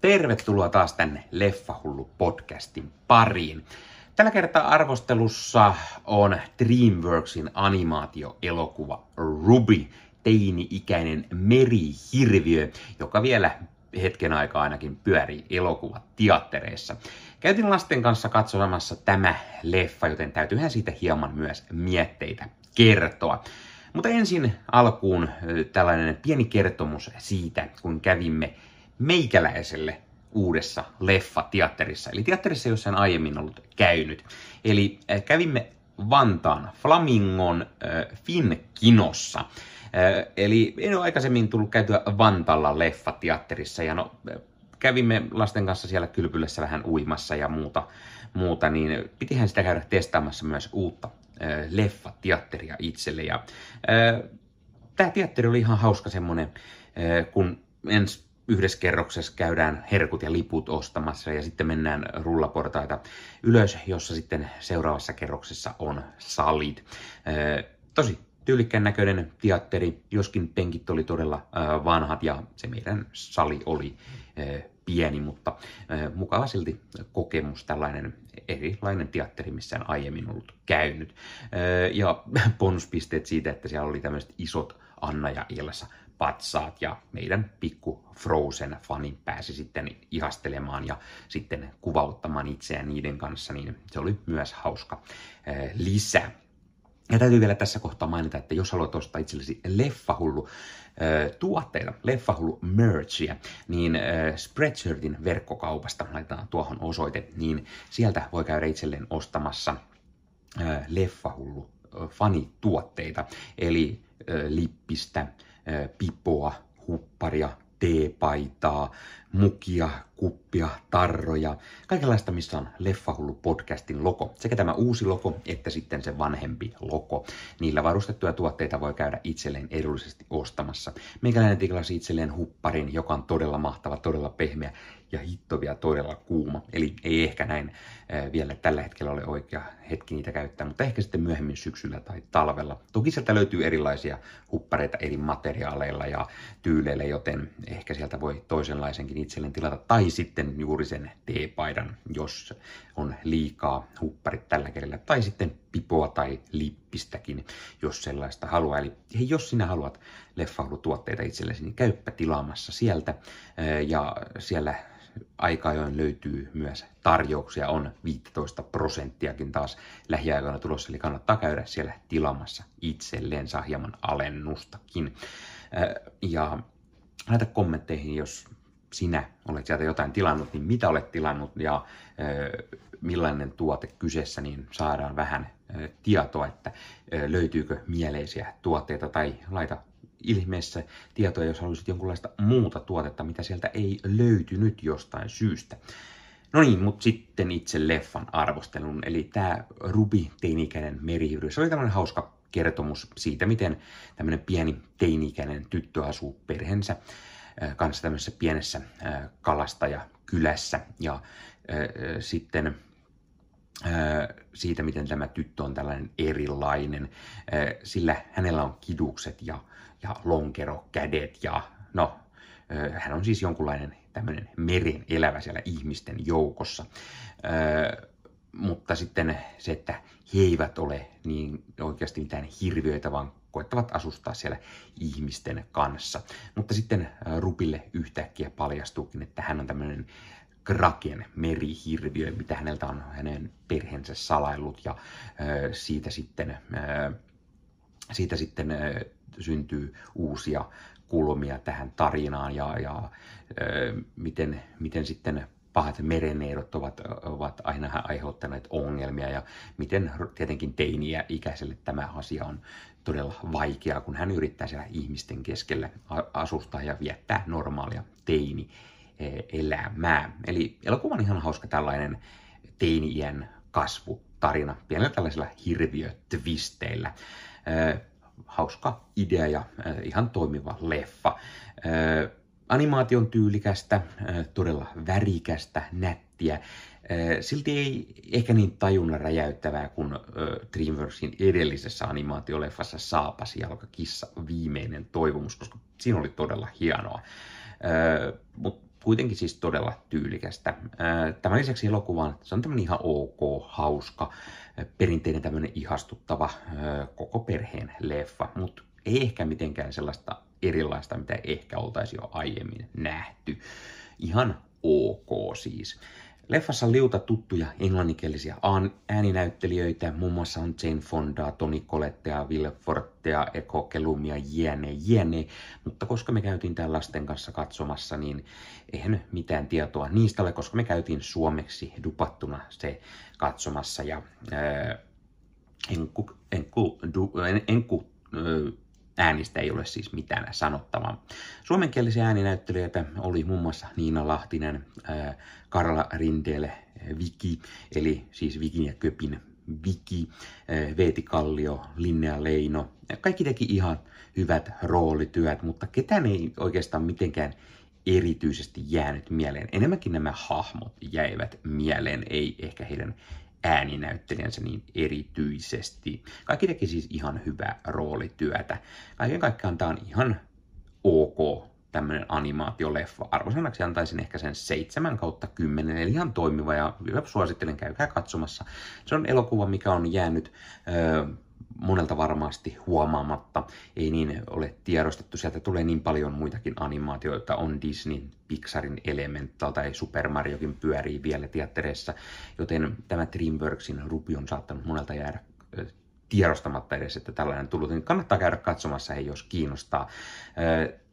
Tervetuloa taas tänne Leffahullu-podcastin pariin. Tällä kertaa arvostelussa on Dreamworksin animaatioelokuva Ruby, teini-ikäinen merihirviö, joka vielä hetken aikaa ainakin pyörii elokuvateattereissa. Käytiin lasten kanssa katsomassa tämä leffa, joten täytyyhän siitä hieman myös mietteitä kertoa. Mutta ensin alkuun tällainen pieni kertomus siitä, kun kävimme meikäläiselle uudessa leffateatterissa, eli teatterissa, jossa en aiemmin ollut käynyt. Eli kävimme Vantaan Flamingon Finnkinossa. Eli en ole aikaisemmin tullut käytyä Vantaalla leffateatterissa, ja no, kävimme lasten kanssa siellä kylpylässä vähän uimassa ja muuta, niin pitihän sitä käydä testaamassa myös uutta leffateatteria itselle. Ja tämä teatteri oli ihan hauska semmoinen, kun yhdessä kerroksessa käydään herkut ja liput ostamassa ja sitten mennään rullaportaita ylös, jossa sitten seuraavassa kerroksessa on salit. Tosi tyylikkään näköinen teatteri, joskin penkit oli todella vanhat ja se meidän sali oli pieni, mutta mukava silti kokemus, tällainen erilainen teatteri, missä en aiemmin ollut käynyt. Ja bonuspisteet siitä, että siellä oli tämmöiset isot Anna ja Elsa patsaat ja meidän pikku Frozen-fanin pääsi sitten ihastelemaan ja sitten kuvauttamaan itseään niiden kanssa, niin se oli myös hauska lisä. Ja täytyy vielä tässä kohtaa mainita, että jos haluat ostaa itsellesi Leffahullu-tuotteita, Leffahullu-merchia, niin Spreadshirtin verkkokaupasta, laitetaan tuohon osoite, niin sieltä voi käydä itselleen ostamassa Leffahullu-fanituotteita, eli lippistä, pipoa, hupparia, teepaitaa, mukia, kuppia, tarroja, kaikenlaista, missä on Leffahullu-podcastin logo. Sekä tämä uusi logo, että sitten se vanhempi logo. Niillä varustettuja tuotteita voi käydä itselleen edullisesti ostamassa. Meikäläinen tiklasi itselleen hupparin, joka on todella mahtava, todella pehmeä ja hitto vielä todella kuuma. Eli ei ehkä näin vielä tällä hetkellä ole oikea hetki niitä käyttää, mutta ehkä sitten myöhemmin syksyllä tai talvella. Toki sieltä löytyy erilaisia huppareita eri materiaaleilla ja tyyleillä, joten ehkä sieltä voi toisenlaisenkin itselleen tilata. Tai sitten juuri sen teepaidan, jos on liikaa hupparit tällä kerralla. Tai sitten pipoa tai lippistäkin, jos sellaista haluaa. Eli jos sinä haluat Leffahullu-tuotteita itsellesi, niin käyppä tilaamassa sieltä. Ja siellä aika ajoin löytyy myös tarjouksia, on 15% taas lähiaikoina tulossa. Eli kannattaa käydä siellä tilaamassa itselleen, saa hieman alennustakin. Ja laita kommentteihin, jos sinä olet sieltä jotain tilannut, niin mitä olet tilannut ja millainen tuote kyseessä, niin saadaan vähän tietoa, että löytyykö mieleisiä tuotteita, tai laita ilmeessä tietoa, jos haluaisit jonkunlaista muuta tuotetta, mitä sieltä ei löytynyt jostain syystä. No niin, mutta sitten itse leffan arvostelun, eli tämä Ruby, teini-ikäinen merihirviö, se oli tämmöinen hauska kertomus siitä, miten tämmöinen pieni teini-ikäinen tyttö asuu perheensä kanssa tämmöisessä pienessä kalastajakylässä, ja sitten siitä, miten tämä tyttö on tällainen erilainen, sillä hänellä on kidukset ja lonkerokädet, ja no, hän on siis jonkunlainen tämmöinen meren elävä siellä ihmisten joukossa. Mutta sitten se, että he eivät ole niin oikeasti mitään hirviöitä, vaan koettavat asustaa siellä ihmisten kanssa. Mutta sitten Rubille yhtäkkiä paljastuukin, että hän on tämmöinen kraken merihirviö, mitä häneltä on hänen perheensä salaillut, ja siitä sitten syntyy uusia kulmia tähän tarinaan, ja miten sitten pahat mereneidot ovat aina aiheuttaneet ongelmia, ja miten tietenkin teini-ikäiselle tämä asia on todella vaikeaa, kun hän yrittää siellä ihmisten keskellä asustaa ja viettää normaalia teini-elämää. Eli elokuva on ihan hauska tällainen teini-iän kasvutarina pienellä tällaisella hirviötwisteillä. Hauska idea ja ihan toimiva leffa. Animaation tyylikästä, todella värikästä, nättiä. Silti ei ehkä niin tajunnan räjäyttävää kuin Dreamworksin edellisessä animaatioleffassa Saapasi jalka kissa, viimeinen toivomus, koska siinä oli todella hienoa. Mutta kuitenkin siis todella tyylikästä. Tämän lisäksi elokuvan se on tämmöinen ihan ok, hauska, perinteinen tämmöinen ihastuttava koko perheen leffa, mutta ei ehkä mitenkään sellaista erilaista, mitä ehkä oltaisiin jo aiemmin nähty. Ihan ok siis. Leffassa on liuta tuttuja englanninkielisiä ääninäyttelijöitä, muun muassa on Jane Fondaa, Toni Collettea, Willem Fortea, Echo Kellumia, jne. Mutta koska me käytiin tämän lasten kanssa katsomassa, niin eihän mitään tietoa niistä ole, koska me käytiin suomeksi dupattuna se katsomassa. Ja äänistä ei ole siis mitään sanottavaa. Suomenkielisiä ääninäyttelijöitä oli muun muassa Niina Lahtinen, Karla Rindell, Viki, eli siis Vikin ja Köpin Viki, Veeti Kallio, Linnea Leino. Kaikki teki ihan hyvät roolityöt, mutta ketään ei oikeastaan mitenkään erityisesti jäänyt mieleen. Enemmänkin nämä hahmot jäivät mieleen, ei ehkä heidän ääninäyttelijänsä niin erityisesti. Kaikki teki siis ihan hyvää roolityötä. Kaiken kaikkiaan tämä on ihan ok tämmöinen animaatioleffa. Arvosanaksi antaisin ehkä sen 7/10, eli ihan toimiva, ja suosittelen, käykää katsomassa. Se on elokuva, mikä on jäänyt monelta varmasti huomaamatta. Ei niin ole tiedostettu. Sieltä tulee niin paljon muitakin animaatioita. On Disney, Pixarin Elemental tai Super Mariokin pyörii vielä teattereissa. Joten tämä Dreamworksin Ruby on saattanut monelta jäädä tiedostamatta edes, että tällainen tullut. Niin kannattaa käydä katsomassa, hei, jos kiinnostaa.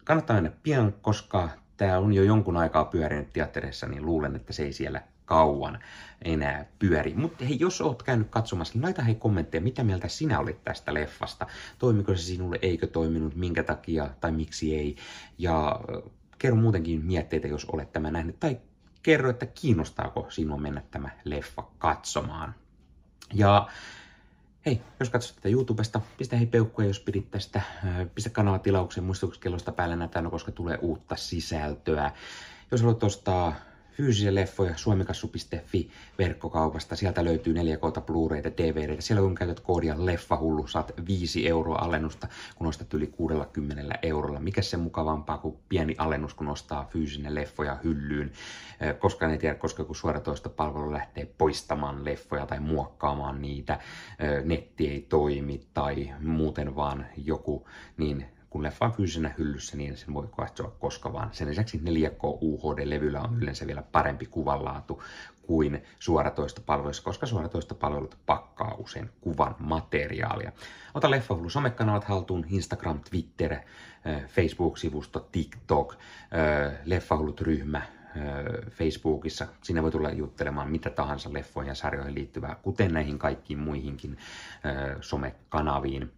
Kannattaa mennä pian, koska tämä on jo jonkun aikaa pyörinyt teattereissa, niin luulen, että se ei siellä kauan enää pyöri. Mutta hei, jos oot käynyt katsomassa, niin laita hei kommentteja, mitä mieltä sinä olit tästä leffasta. Toimiko se sinulle, eikö toiminut, minkä takia tai miksi ei. Ja kerro muutenkin mietteitä, jos olet tämän nähnyt. Tai kerro, että kiinnostaako sinua mennä tämä leffa katsomaan. Ja hei, jos katsot tätä YouTubesta, pistä hei peukkuja, jos pidit tästä. Pistä kanava tilaukseen, muistutuskellosta päälle näytään, koska tulee uutta sisältöä. Jos haluat ostaa fyysisiä leffoja suomikassu.fi-verkkokaupasta. Sieltä löytyy 4K Blu-rayta, DVDtä. Siellä kun käytät koodia Leffahullu, saat 5 € alennusta, kun ostat yli 60 €. Mikä se mukavampaa kuin pieni alennus, kun ostaa fyysinen leffoja hyllyyn? Koskaan ei tiedä, koska kun suoratoistopalvelu lähtee poistamaan leffoja tai muokkaamaan niitä, netti ei toimi tai muuten vaan joku, niin kun leffa on fyysisenä hyllyssä, niin sen voi katsoa koska vaan. Sen lisäksi 4K UHD-levyllä on yleensä vielä parempi kuvanlaatu kuin suoratoistopalveluissa, koska suoratoistopalvelut pakkaa usein kuvan materiaalia. Ota Leffahullu somekanavat haltuun, Instagram, Twitter, Facebook-sivusto, TikTok, Leffahullut-ryhmä Facebookissa. Siinä voi tulla juttelemaan mitä tahansa leffoihin ja sarjoihin liittyvää, kuten näihin kaikkiin muihinkin somekanaviin.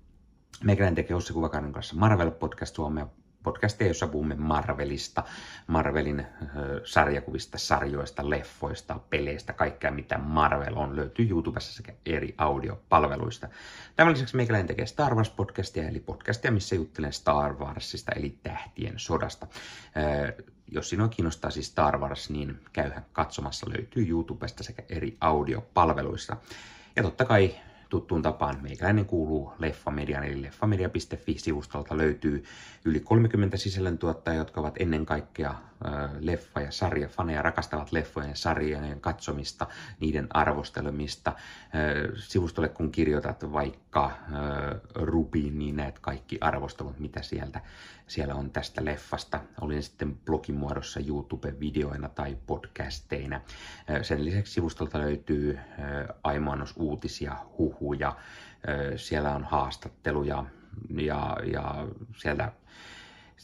Meikälän tekee Ossi Kuvakarin kanssa Marvel-podcast, Suomea podcastia, jossa puhumme Marvelista, Marvelin sarjakuvista, sarjoista, leffoista, peleistä, kaikkea mitä Marvel on. Löytyy YouTubessa sekä eri audiopalveluista. Tämän lisäksi meikälän tekee Star Wars-podcastia, eli podcastia, missä juttelen Star Warsista, eli tähtien sodasta. Jos sinua kiinnostaa siis Star Wars, niin käyhän katsomassa. Löytyy YouTubesta sekä eri audiopalveluissa. Ja totta kai tuttuun tapaan meikäläinen kuuluu Leffamediaan, eli leffamedia.fi-sivustolta löytyy yli 30 sisällöntuottajaa, jotka ovat ennen kaikkea leffa- ja sarjafaneja, rakastavat leffojen ja sarjojen katsomista, niiden arvostelemista. Sivustolle kun kirjoitat vaikka Rubiin, niin näet kaikki arvostelut, mitä siellä on tästä leffasta. Olin sitten blogin muodossa, YouTube-videoina tai podcasteina. Sen lisäksi sivustolta löytyy aimaannos uutisia, huhuja, siellä on haastatteluja ja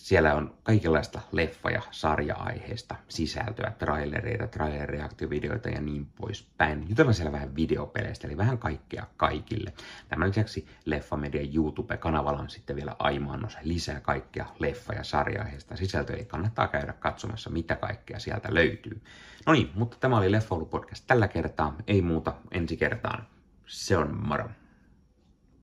siellä on kaikenlaista leffa- ja sarja-aiheista sisältöä, trailereita, trailer-reaktiovideoita ja niin poispäin. Jutellaan siellä vähän videopeleistä, eli vähän kaikkea kaikille. Tämän lisäksi Leffamedian YouTube-kanavalla on sitten vielä aimaannos lisää kaikkea leffa- ja sarja-aiheista sisältöä, eli kannattaa käydä katsomassa, mitä kaikkea sieltä löytyy. No niin, mutta tämä oli Leffahullu-podcast tällä kertaa, ei muuta ensi kertaan. Se on moro.